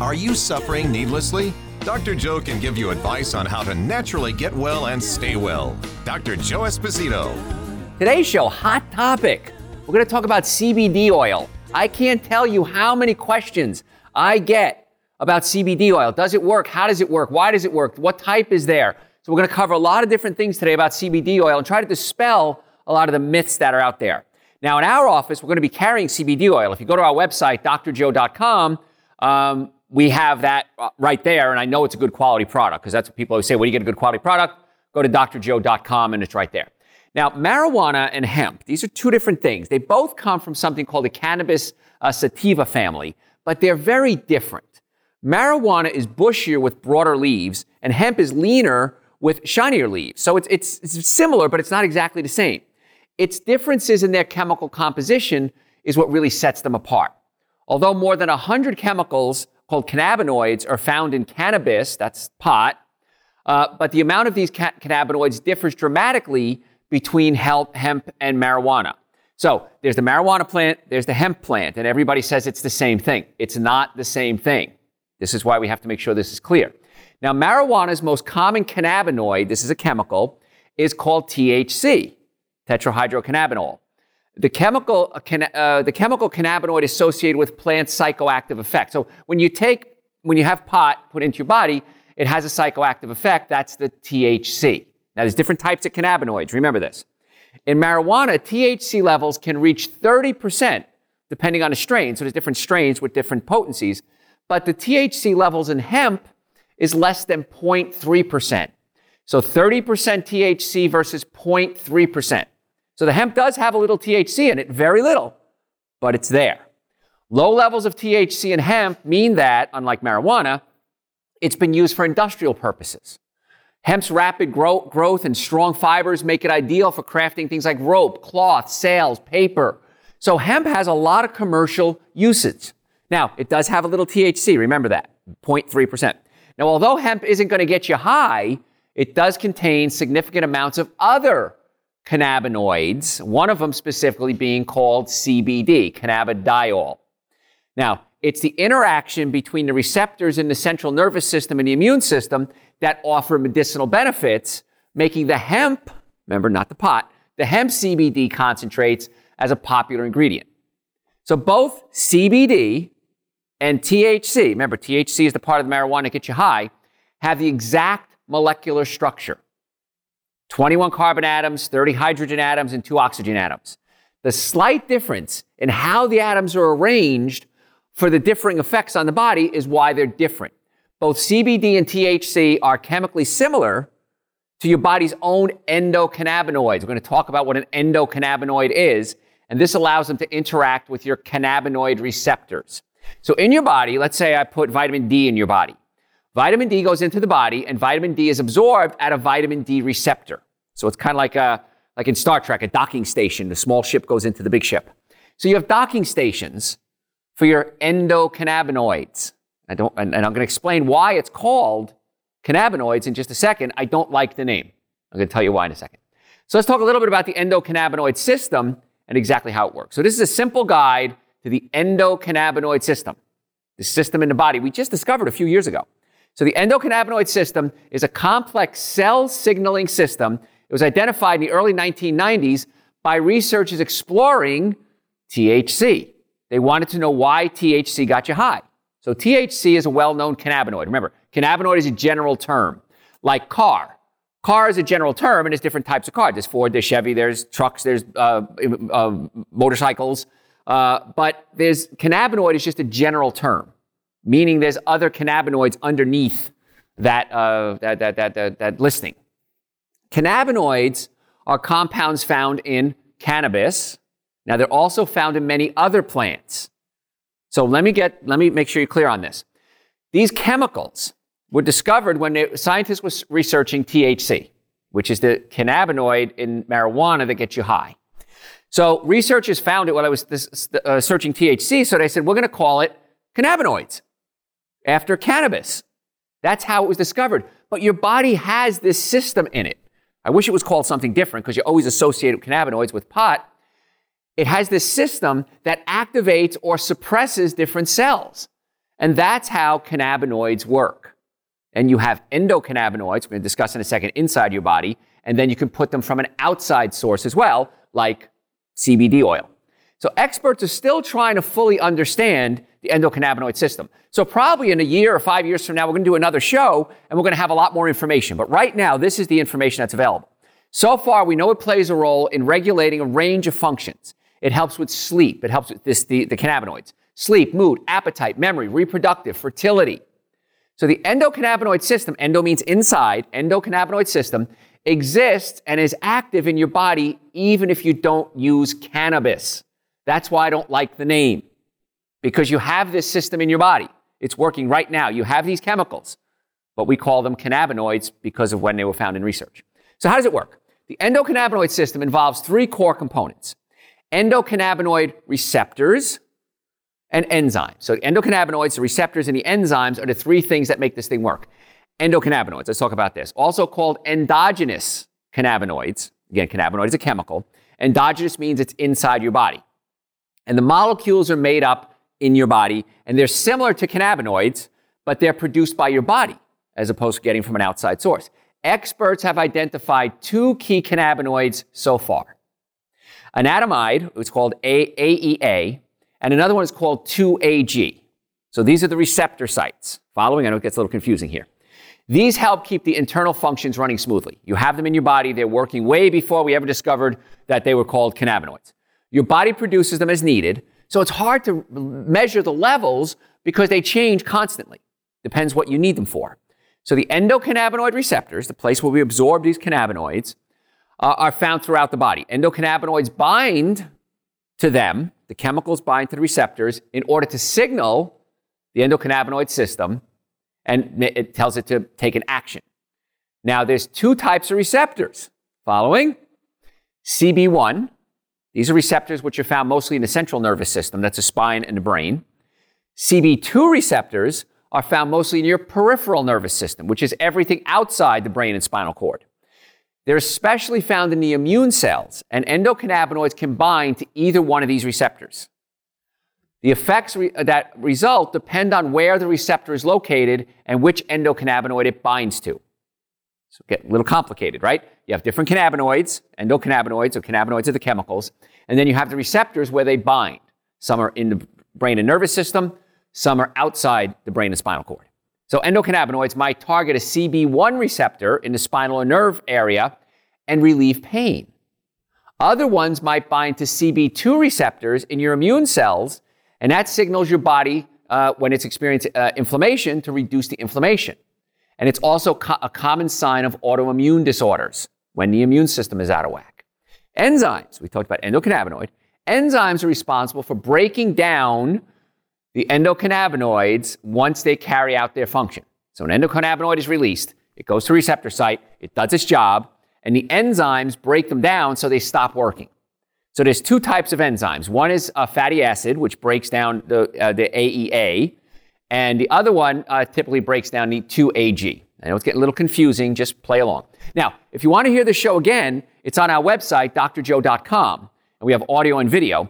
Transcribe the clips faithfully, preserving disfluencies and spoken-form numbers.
Are you suffering needlessly? Doctor Joe can give you advice on how to naturally get well and stay well. Doctor Joe Esposito. Today's show, hot topic. We're going to talk about C B D oil. I can't tell you how many questions I get about C B D oil. Does it work? How does it work? Why does it work? What type is there? So we're going to cover a lot of different things today about C B D oil and try to dispel a lot of the myths that are out there. Now, in our office, we're going to be carrying C B D oil. If you go to our website, D R joe dot com, um, we have that right there, and I know it's a good quality product because that's what people always say. When you get a good quality product, go to D R joe dot com, and it's right there. Now, marijuana and hemp, these are two different things. They both come from something called the cannabis uh, sativa family, but they're very different. Marijuana is bushier with broader leaves, and hemp is leaner with shinier leaves. So it's, it's, it's similar, but it's not exactly the same. Its differences in their chemical composition is what really sets them apart. Although more than one hundred chemicals called cannabinoids are found in cannabis, that's pot, uh, but the amount of these ca- cannabinoids differs dramatically between hemp, hemp and marijuana. So there's the marijuana plant, there's the hemp plant, and everybody says it's the same thing. It's not the same thing. This is why we have to make sure this is clear. Now, marijuana's most common cannabinoid, this is a chemical, is called T H C, tetrahydrocannabinol. The chemical, uh, the chemical cannabinoid associated with plant psychoactive effect. So when you take, when you have pot put into your body, it has a psychoactive effect. That's the T H C. Now, there's different types of cannabinoids. Remember this. In marijuana, T H C levels can reach thirty percent depending on the strain. So there's different strains with different potencies. But the T H C levels in hemp is less than zero point three percent. So thirty percent T H C versus zero point three percent. So the hemp does have a little T H C in it, very little, but it's there. Low levels of T H C in hemp mean that, unlike marijuana, it's been used for industrial purposes. Hemp's rapid grow- growth and strong fibers make it ideal for crafting things like rope, cloth, sails, paper. So hemp has a lot of commercial uses. Now, it does have a little T H C, remember that, zero point three percent. Now, although hemp isn't going to get you high, it does contain significant amounts of other cannabinoids, one of them specifically being called C B D, cannabidiol. Now, it's the interaction between the receptors in the central nervous system and the immune system that offer medicinal benefits, making the hemp, remember, not the pot, the hemp C B D concentrates as a popular ingredient. So both C B D and T H C, remember, T H C is the part of the marijuana that gets you high, have the exact molecular structure. twenty-one carbon atoms, thirty hydrogen atoms, and two oxygen atoms. The slight difference in how the atoms are arranged for the differing effects on the body is why they're different. Both C B D and T H C are chemically similar to your body's own endocannabinoids. We're going to talk about what an endocannabinoid is, and this allows them to interact with your cannabinoid receptors. So in your body, let's say I put vitamin D in your body. Vitamin D goes into the body, and vitamin D is absorbed at a vitamin D receptor. So it's kind of like a, like in Star Trek, a docking station. The small ship goes into the big ship. So you have docking stations for your endocannabinoids. I don't, and, and I'm going to explain why it's called cannabinoids in just a second. I don't like the name. I'm going to tell you why in a second. So let's talk a little bit about the endocannabinoid system and exactly how it works. So this is a simple guide to the endocannabinoid system, the system in the body we just discovered a few years ago. So the endocannabinoid system is a complex cell signaling system. It was identified in the early nineteen nineties by researchers exploring T H C. They wanted to know why T H C got you high. So T H C is a well-known cannabinoid. Remember, cannabinoid is a general term, like car. Car is a general term, and there's different types of cars. There's Ford, there's Chevy, there's trucks, there's uh, uh, motorcycles. Uh, but there's cannabinoid is just a general term, meaning there's other cannabinoids underneath that uh, that, that that that that listing. Cannabinoids are compounds found in cannabis. Now they're also found in many other plants. So let me get let me make sure you're clear on this. These chemicals were discovered when they, scientists were researching T H C, which is the cannabinoid in marijuana that gets you high. So researchers found it while I was this, uh, searching T H C, so they said, we're going to call it cannabinoids after cannabis. That's how it was discovered. But your body has this system in it. I wish it was called something different because you always associate cannabinoids with pot. It has this system that activates or suppresses different cells. And that's how cannabinoids work. And you have endocannabinoids, we're going to discuss in a second, inside your body, and then you can put them from an outside source as well, like C B D oil. So experts are still trying to fully understand the endocannabinoid system. So probably in a year or five years from now, we're going to do another show, and we're going to have a lot more information. But right now, this is the information that's available. So far, we know it plays a role in regulating a range of functions. It helps with sleep. It helps with this, the, the cannabinoids. Sleep, mood, appetite, memory, reproductive, fertility. So the endocannabinoid system, endo means inside, endocannabinoid system, exists and is active in your body even if you don't use cannabis. That's why I don't like the name, because you have this system in your body. It's working right now. You have these chemicals, but we call them cannabinoids because of when they were found in research. So how does it work? The endocannabinoid system involves three core components: endocannabinoid receptors, and enzymes. So endocannabinoids, the receptors, and the enzymes are the three things that make this thing work. Endocannabinoids, let's talk about this. Also called endogenous cannabinoids. Again, cannabinoid is a chemical. Endogenous means it's inside your body. And the molecules are made up in your body, and they're similar to cannabinoids, but they're produced by your body as opposed to getting from an outside source. Experts have identified two key cannabinoids so far. Anandamide, it's called A A E A, and another one is called two A G. So these are the receptor sites. Following? I know it gets a little confusing here. These help keep the internal functions running smoothly. You have them in your body. They're working way before we ever discovered that they were called cannabinoids. Your body produces them as needed, so it's hard to measure the levels because they change constantly. Depends what you need them for. So the endocannabinoid receptors, the place where we absorb these cannabinoids, uh, are found throughout the body. Endocannabinoids bind to them. The chemicals bind to the receptors in order to signal the endocannabinoid system, and it tells it to take an action. Now, there's two types of receptors. Following? C B one. These are receptors which are found mostly in the central nervous system. That's the spine and the brain. C B two receptors are found mostly in your peripheral nervous system, which is everything outside the brain and spinal cord. They're especially found in the immune cells, and endocannabinoids can bind to either one of these receptors. The effects re- that result depend on where the receptor is located and which endocannabinoid it binds to. So get a little complicated, right? You have different cannabinoids, endocannabinoids, or cannabinoids are the chemicals, and then you have the receptors where they bind. Some are in the brain and nervous system, some are outside the brain and spinal cord. So endocannabinoids might target a C B one receptor in the spinal or nerve area and relieve pain. Other ones might bind to C B two receptors in your immune cells, and that signals your body uh, when it's experiencing uh, inflammation to reduce the inflammation. And it's also co- a common sign of autoimmune disorders when the immune system is out of whack. Enzymes, we talked about endocannabinoid. Enzymes are responsible for breaking down the endocannabinoids once they carry out their function. So an endocannabinoid is released, it goes to a receptor site, it does its job, and the enzymes break them down so they stop working. So there's two types of enzymes. One is a fatty acid, which breaks down the, uh, the A E A, and the other one uh, typically breaks down the two A G. I know it's getting a little confusing, just play along. Now, if you want to hear the show again, it's on our website, D R joe dot com, and we have audio and video.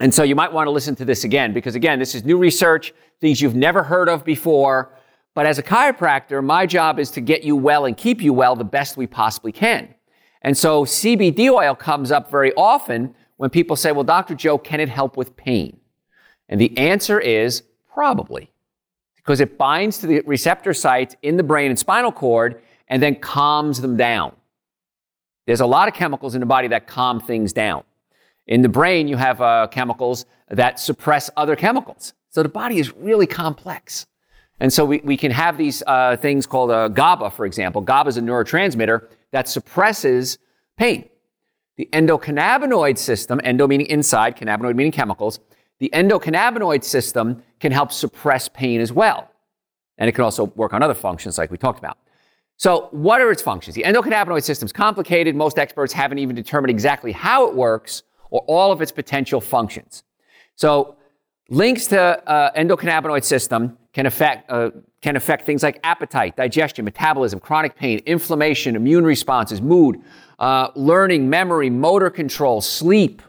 And so you might want to listen to this again because, again, this is new research, things you've never heard of before. But as a chiropractor, my job is to get you well and keep you well the best we possibly can. And so C B D oil comes up very often when people say, well, Doctor Joe, can it help with pain? And the answer is probably, because it binds to the receptor sites in the brain and spinal cord, and then calms them down. There's a lot of chemicals in the body that calm things down. In the brain, you have uh, chemicals that suppress other chemicals. So the body is really complex. And so we, we can have these uh, things called uh, GABA, for example. GABA is a neurotransmitter that suppresses pain. The endocannabinoid system, endo meaning inside, cannabinoid meaning chemicals, the endocannabinoid system can help suppress pain as well. And it can also work on other functions like we talked about. So what are its functions? The endocannabinoid system is complicated. Most experts haven't even determined exactly how it works or all of its potential functions. So links to uh, endocannabinoid system can affect uh, can affect things like appetite, digestion, metabolism, chronic pain, inflammation, immune responses, mood, uh, learning, memory, motor control, sleep,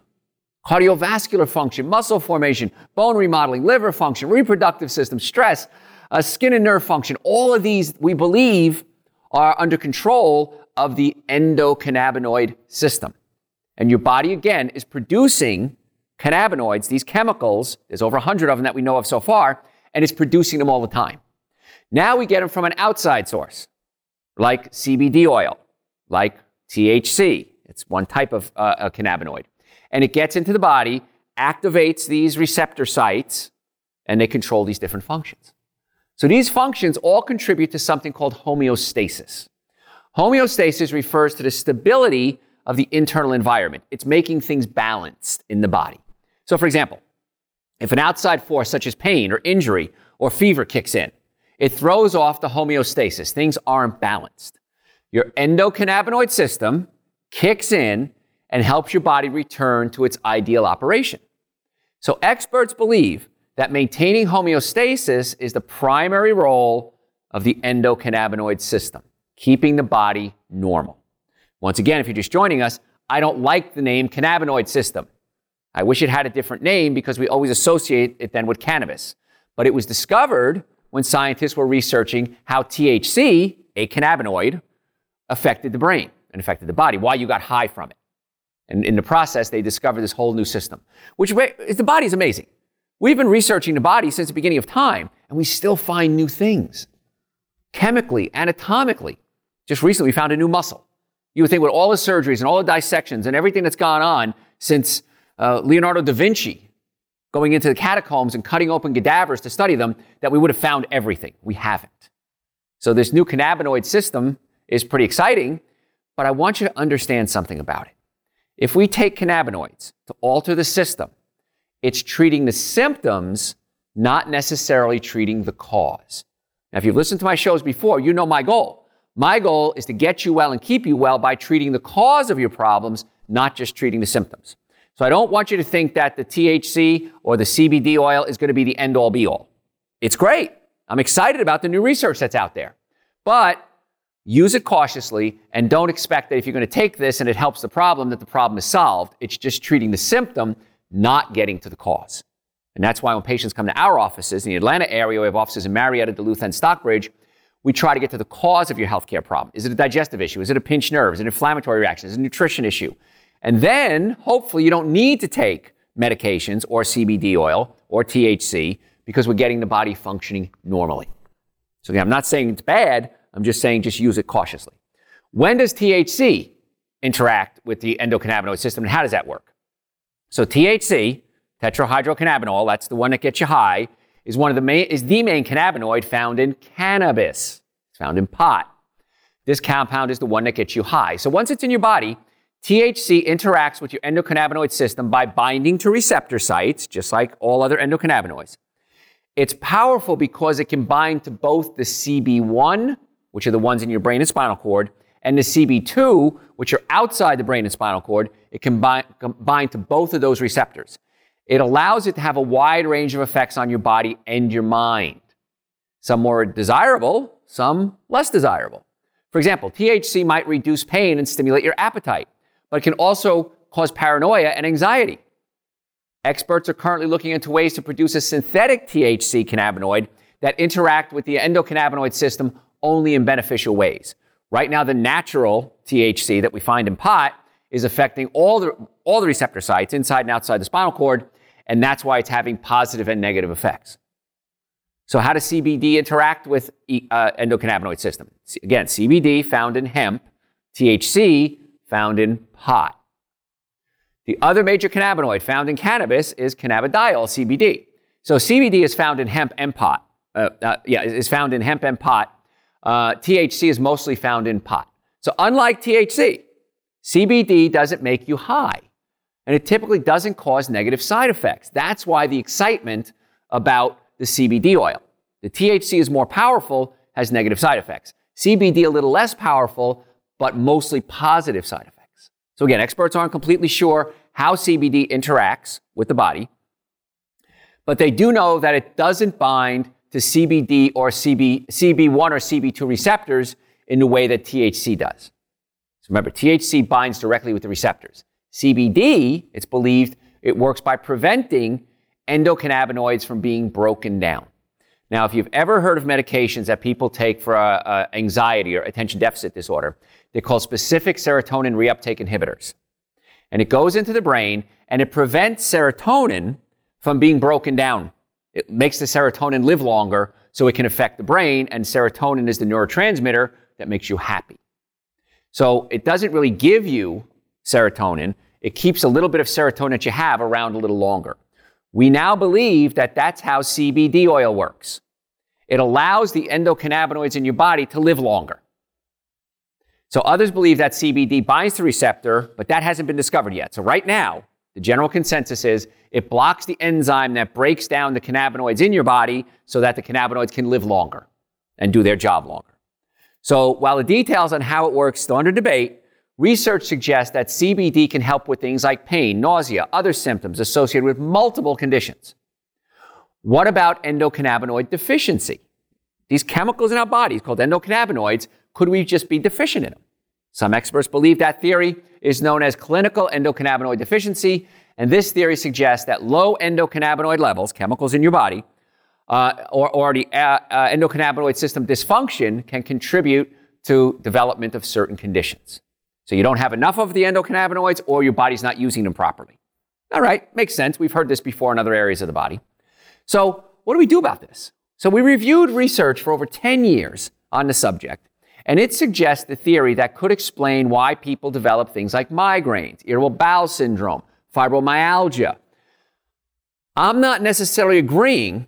cardiovascular function, muscle formation, bone remodeling, liver function, reproductive system, stress, uh, skin and nerve function. All of these, we believe, are under control of the endocannabinoid system. And your body, again, is producing cannabinoids, these chemicals. There's over one hundred of them that we know of so far, and it's producing them all the time. Now we get them from an outside source, like C B D oil, like T H C. It's one type of uh, a cannabinoid. And it gets into the body, activates these receptor sites, and they control these different functions. So these functions all contribute to something called homeostasis. Homeostasis refers to the stability of the internal environment. It's making things balanced in the body. So for example, if an outside force such as pain or injury or fever kicks in, it throws off the homeostasis. Things aren't balanced. Your endocannabinoid system kicks in and helps your body return to its ideal operation. So experts believe that maintaining homeostasis is the primary role of the endocannabinoid system, keeping the body normal. Once again, if you're just joining us, I don't like the name cannabinoid system. I wish it had a different name because we always associate it then with cannabis. But it was discovered when scientists were researching how T H C, a cannabinoid, affected the brain and affected the body, why you got high from it. And in the process, they discovered this whole new system, which is the body's amazing. We've been researching the body since the beginning of time, and we still find new things. Chemically, anatomically, just recently we found a new muscle. You would think with all the surgeries and all the dissections and everything that's gone on since uh, Leonardo da Vinci going into the catacombs and cutting open cadavers to study them, that we would have found everything. We haven't. So this new cannabinoid system is pretty exciting, but I want you to understand something about it. If we take cannabinoids to alter the system, it's treating the symptoms, not necessarily treating the cause. Now, if you've listened to my shows before, you know my goal. My goal is to get you well and keep you well by treating the cause of your problems, not just treating the symptoms. So I don't want you to think that the T H C or the C B D oil is going to be the end-all, be-all. It's great. I'm excited about the new research that's out there. But use it cautiously and don't expect that if you're going to take this and it helps the problem, that the problem is solved. It's just treating the symptom, not getting to the cause. And that's why when patients come to our offices in the Atlanta area, we have offices in Marietta, Duluth, and Stockbridge, we try to get to the cause of your healthcare problem. Is it a digestive issue? Is it a pinched nerve? Is it an inflammatory reaction? Is it a nutrition issue? And then hopefully you don't need to take medications or C B D oil or T H C because we're getting the body functioning normally. So again, I'm not saying it's bad. I'm just saying just use it cautiously. When does T H C interact with the endocannabinoid system and how does that work? So T H C, tetrahydrocannabinol, that's the one that gets you high, is one of the main is the main cannabinoid found in cannabis. It's found in pot. This compound is the one that gets you high. So once it's in your body, T H C interacts with your endocannabinoid system by binding to receptor sites, just like all other endocannabinoids. It's powerful because it can bind to both the C B one, which are the ones in your brain and spinal cord, and the C B two, which are outside the brain and spinal cord. It can bind, bind to both of those receptors. It allows it to have a wide range of effects on your body and your mind. Some more desirable, some less desirable. For example, T H C might reduce pain and stimulate your appetite, but it can also cause paranoia and anxiety. Experts are currently looking into ways to produce a synthetic T H C cannabinoid that interact with the endocannabinoid system only in beneficial ways. Right now, the natural T H C that we find in pot is affecting all the all the receptor sites inside and outside the spinal cord, and that's why it's having positive and negative effects. So how does C B D interact with uh, endocannabinoid system? Again, C B D found in hemp, T H C found in pot. The other major cannabinoid found in cannabis is cannabidiol, C B D. So C B D is found in hemp and pot. Uh, uh, yeah, is found in hemp and pot. Uh, T H C is mostly found in pot. So unlike T H C, C B D doesn't make you high, and it typically doesn't cause negative side effects. That's why the excitement about the C B D oil. The T H C is more powerful, has negative side effects. C B D a little less powerful, but mostly positive side effects. So again, experts aren't completely sure how C B D interacts with the body, but they do know that it doesn't bind to C B D or C B, C B one or C B two receptors in the way that T H C does. So remember, T H C binds directly with the receptors. C B D, it's believed, it works by preventing endocannabinoids from being broken down. Now, if you've ever heard of medications that people take for uh, uh, anxiety or attention deficit disorder, they're called specific serotonin reuptake inhibitors. And it goes into the brain and it prevents serotonin from being broken down. It makes the serotonin live longer so it can affect the brain, and serotonin is the neurotransmitter that makes you happy. So it doesn't really give you serotonin. It keeps a little bit of serotonin that you have around a little longer. We now believe that that's how C B D oil works. It allows the endocannabinoids in your body to live longer. So others believe that C B D binds the receptor, but that hasn't been discovered yet. So right now, the general consensus is it blocks the enzyme that breaks down the cannabinoids in your body so that the cannabinoids can live longer and do their job longer. So while the details on how it works still under debate, research suggests that C B D can help with things like pain, nausea, other symptoms associated with multiple conditions. What about endocannabinoid deficiency? These chemicals in our bodies called endocannabinoids, could we just be deficient in them? Some experts believe that theory is known as clinical endocannabinoid deficiency, and this theory suggests that low endocannabinoid levels, chemicals in your body, uh, or, or the uh, uh, endocannabinoid system dysfunction can contribute to development of certain conditions. So you don't have enough of the endocannabinoids, or your body's not using them properly. All right, makes sense. We've heard this before in other areas of the body. So what do we do about this? So we reviewed research for over ten years on the subject, and it suggests the theory that could explain why people develop things like migraines, irritable bowel syndrome, fibromyalgia. I'm not necessarily agreeing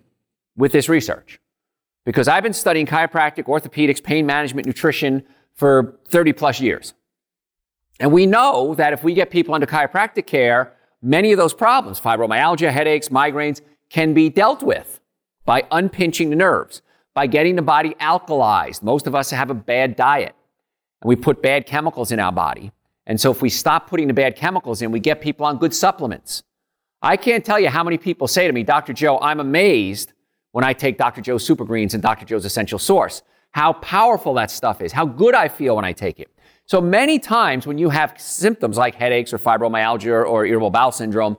with this research because I've been studying chiropractic, orthopedics, pain management, nutrition for thirty plus years. And we know that if we get people under chiropractic care, many of those problems, fibromyalgia, headaches, migraines, can be dealt with by unpinching the nerves, by getting the body alkalized. Most of us have a bad diet, and we put bad chemicals in our body. And so if we stop putting the bad chemicals in, we get people on good supplements. I can't tell you how many people say to me, Doctor Joe, I'm amazed when I take Doctor Joe's Super Greens and Doctor Joe's Essential Source, how powerful that stuff is, how good I feel when I take it. So many times when you have symptoms like headaches or fibromyalgia or, or irritable bowel syndrome,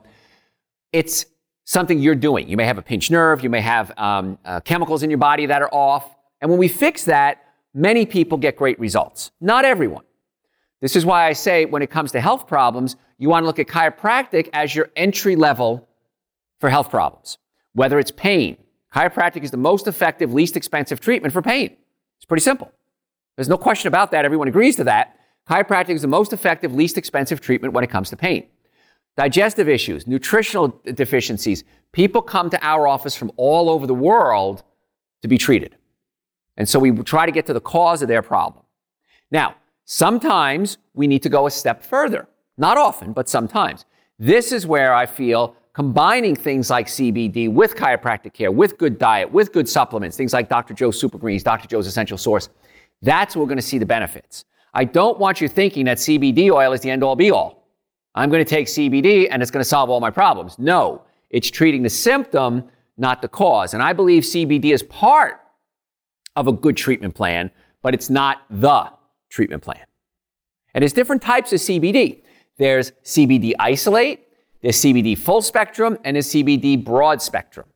it's something you're doing. You may have a pinched nerve, you may have um, uh, chemicals in your body that are off. And when we fix that, many people get great results. Not everyone. This is why I say when it comes to health problems, you want to look at chiropractic as your entry level for health problems, whether it's pain. Chiropractic is the most effective, least expensive treatment for pain. It's pretty simple. There's no question about that. Everyone agrees to that. Chiropractic is the most effective, least expensive treatment when it comes to pain. Digestive issues, nutritional deficiencies. People come to our office from all over the world to be treated. And so we try to get to the cause of their problem. Now, sometimes we need to go a step further. Not often, but sometimes. This is where I feel combining things like C B D with chiropractic care, with good diet, with good supplements, things like Doctor Joe's Super Greens, Doctor Joe's Essential Source, that's where we're going to see the benefits. I don't want you thinking that C B D oil is the end-all be-all. I'm going to take C B D and it's going to solve all my problems. No, it's treating the symptom, not the cause. And I believe C B D is part of a good treatment plan, but it's not the treatment plan. And there's different types of C B D. There's C B D isolate, there's C B D full spectrum, and there's C B D broad spectrum.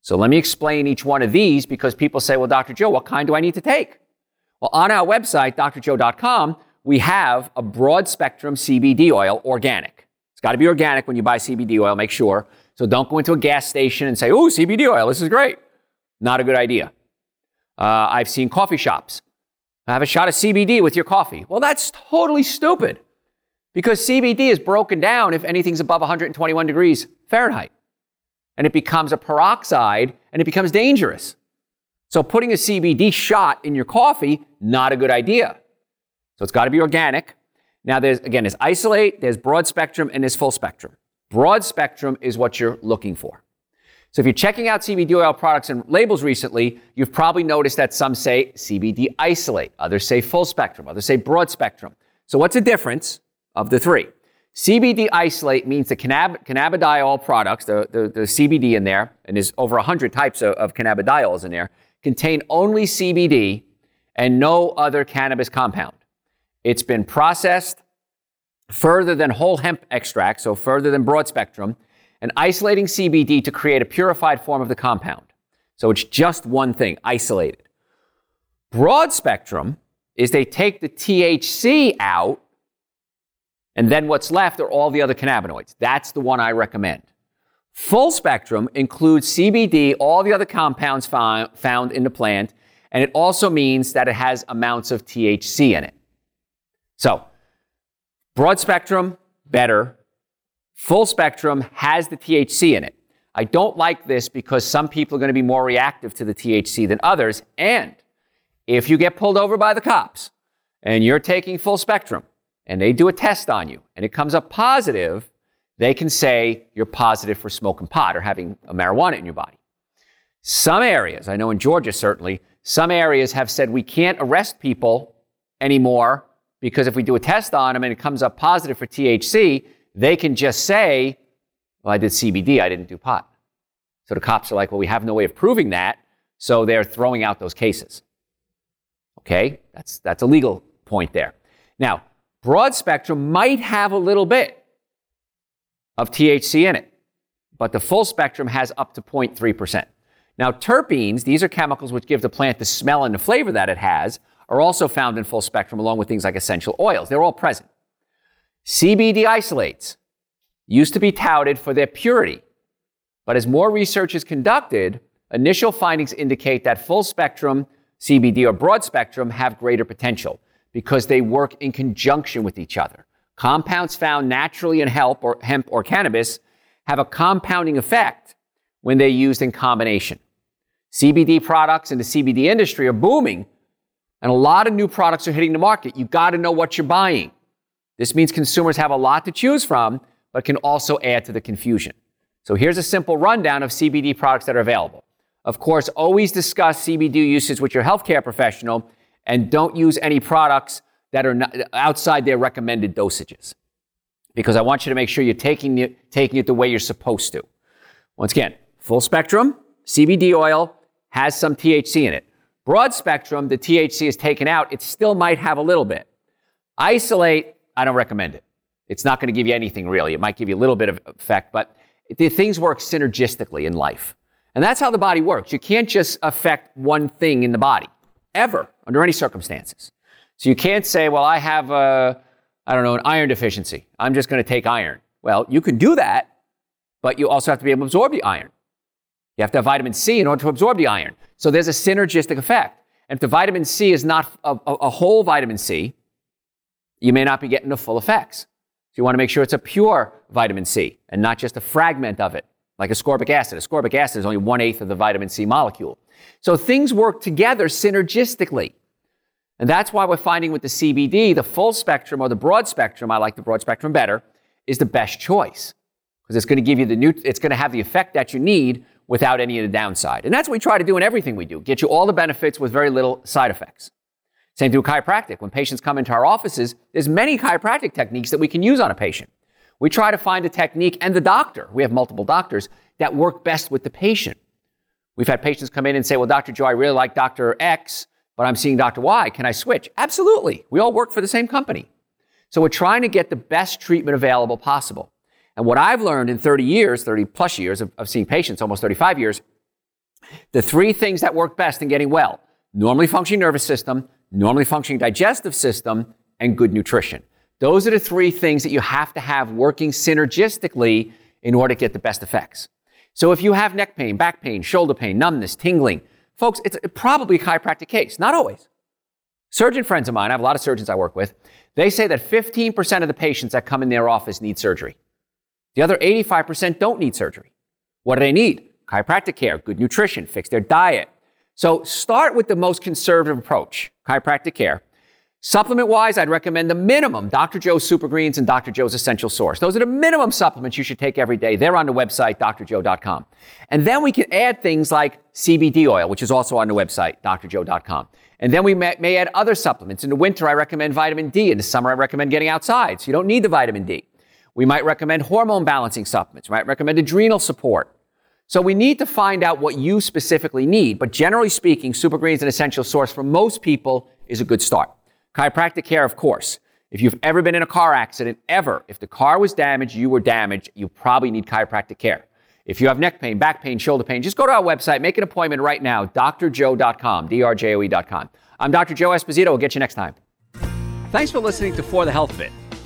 So let me explain each one of these because people say, well, Doctor Joe, what kind do I need to take? Well, on our website, D R joe dot com, we have a broad spectrum C B D oil, organic. It's got to be organic when you buy C B D oil, make sure. So don't go into a gas station and say, oh, C B D oil, this is great. Not a good idea. Uh, I've seen coffee shops. Have a shot of C B D with your coffee. Well, that's totally stupid because C B D is broken down if anything's above one hundred twenty-one degrees Fahrenheit. And it becomes a peroxide and it becomes dangerous. So putting a C B D shot in your coffee, not a good idea. So it's got to be organic. Now, there's again, there's isolate, there's broad spectrum, and there's full spectrum. Broad spectrum is what you're looking for. So if you're checking out C B D oil products and labels recently, you've probably noticed that some say C B D isolate, others say full spectrum, others say broad spectrum. So what's the difference of the three? C B D isolate means the cannab- cannabidiol products, the, the, the C B D in there, and there's over one hundred types of, of cannabidiols in there, contain only C B D and no other cannabis compound. It's been processed further than whole hemp extract, so further than broad spectrum, and isolating C B D to create a purified form of the compound. So it's just one thing, isolated. Broad spectrum is they take the T H C out, and then what's left are all the other cannabinoids. That's the one I recommend. Full spectrum includes C B D, all the other compounds fi- found in the plant, and it also means that it has amounts of T H C in it. So, broad spectrum, better. Full spectrum has the T H C in it. I don't like this because some people are going to be more reactive to the T H C than others. And if you get pulled over by the cops and you're taking full spectrum and they do a test on you and it comes up positive, they can say you're positive for smoking pot or having a marijuana in your body. Some areas, I know in Georgia certainly, some areas have said we can't arrest people anymore because if we do a test on them and it comes up positive for T H C, they can just say, well, I did C B D, I didn't do pot. So the cops are like, well, we have no way of proving that, so they're throwing out those cases. Okay, that's that's a legal point there. Now, broad spectrum might have a little bit of T H C in it, but the full spectrum has up to zero point three percent. Now, terpenes, these are chemicals which give the plant the smell and the flavor that it has, are also found in full spectrum along with things like essential oils. They're all present. C B D isolates used to be touted for their purity, but as more research is conducted, initial findings indicate that full spectrum C B D or broad spectrum have greater potential because they work in conjunction with each other. Compounds found naturally in hemp or hemp or cannabis have a compounding effect when they're used in combination. C B D products in the C B D industry are booming, and a lot of new products are hitting the market. You got to know what you're buying. This means consumers have a lot to choose from, but can also add to the confusion. So here's a simple rundown of C B D products that are available. Of course, always discuss C B D usage with your healthcare professional, and don't use any products that are not outside their recommended dosages, because I want you to make sure you're taking it, taking it the way you're supposed to. Once again, full spectrum, C B D oil has some T H C in it. Broad spectrum, the T H C is taken out. It still might have a little bit. Isolate, I don't recommend it. It's not going to give you anything really. It might give you a little bit of effect, but the things work synergistically in life. And that's how the body works. You can't just affect one thing in the body, ever, under any circumstances. So you can't say, well, I have a, I don't know, an iron deficiency. I'm just going to take iron. Well, you can do that, but you also have to be able to absorb the iron. You have to have vitamin C in order to absorb the iron. So there's a synergistic effect. And if the vitamin C is not a, a, a whole vitamin C, you may not be getting the full effects. So you want to make sure it's a pure vitamin C and not just a fragment of it, like ascorbic acid. Ascorbic acid is only one-eighth of the vitamin C molecule. So things work together synergistically. And that's why we're finding with the C B D, the full spectrum or the broad spectrum, I like the broad spectrum better, is the best choice. Because it's going to give you the new, it's going to have the effect that you need without any of the downside. And that's what we try to do in everything we do, get you all the benefits with very little side effects. Same thing with chiropractic. When patients come into our offices, there's many chiropractic techniques that we can use on a patient. We try to find a technique and the doctor, we have multiple doctors, that work best with the patient. We've had patients come in and say, well, Doctor Joe, I really like Doctor X, but I'm seeing Doctor Y. Can I switch? Absolutely. We all work for the same company. So we're trying to get the best treatment available possible. And what I've learned in thirty years, thirty plus years of, of seeing patients, almost thirty-five years, the three things that work best in getting well, normally functioning nervous system, normally functioning digestive system, and good nutrition. Those are the three things that you have to have working synergistically in order to get the best effects. So if you have neck pain, back pain, shoulder pain, numbness, tingling, folks, it's probably a chiropractic case. Not always. Surgeon friends of mine, I have a lot of surgeons I work with, they say that fifteen percent of the patients that come in their office need surgery. The other eighty-five percent don't need surgery. What do they need? Chiropractic care, good nutrition, fix their diet. So start with the most conservative approach, chiropractic care. Supplement-wise, I'd recommend the minimum, Doctor Joe's Super Greens and Doctor Joe's Essential Source. Those are the minimum supplements you should take every day. They're on the website, D R joe dot com. And then we can add things like C B D oil, which is also on the website, D R joe dot com. And then we may, may add other supplements. In the winter, I recommend vitamin D. In the summer, I recommend getting outside, so you don't need the vitamin D. We might recommend hormone balancing supplements. We might recommend adrenal support. So we need to find out what you specifically need. But generally speaking, Super Greens and Essential Source for most people is a good start. Chiropractic care, of course. If you've ever been in a car accident, ever, if the car was damaged, you were damaged, you probably need chiropractic care. If you have neck pain, back pain, shoulder pain, just go to our website, make an appointment right now, D R joe dot com, D R joe dot com. I'm Doctor Joe Esposito. We'll get you next time. Thanks for listening to For the Health of It.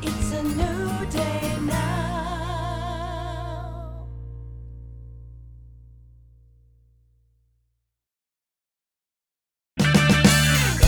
It's a new day now.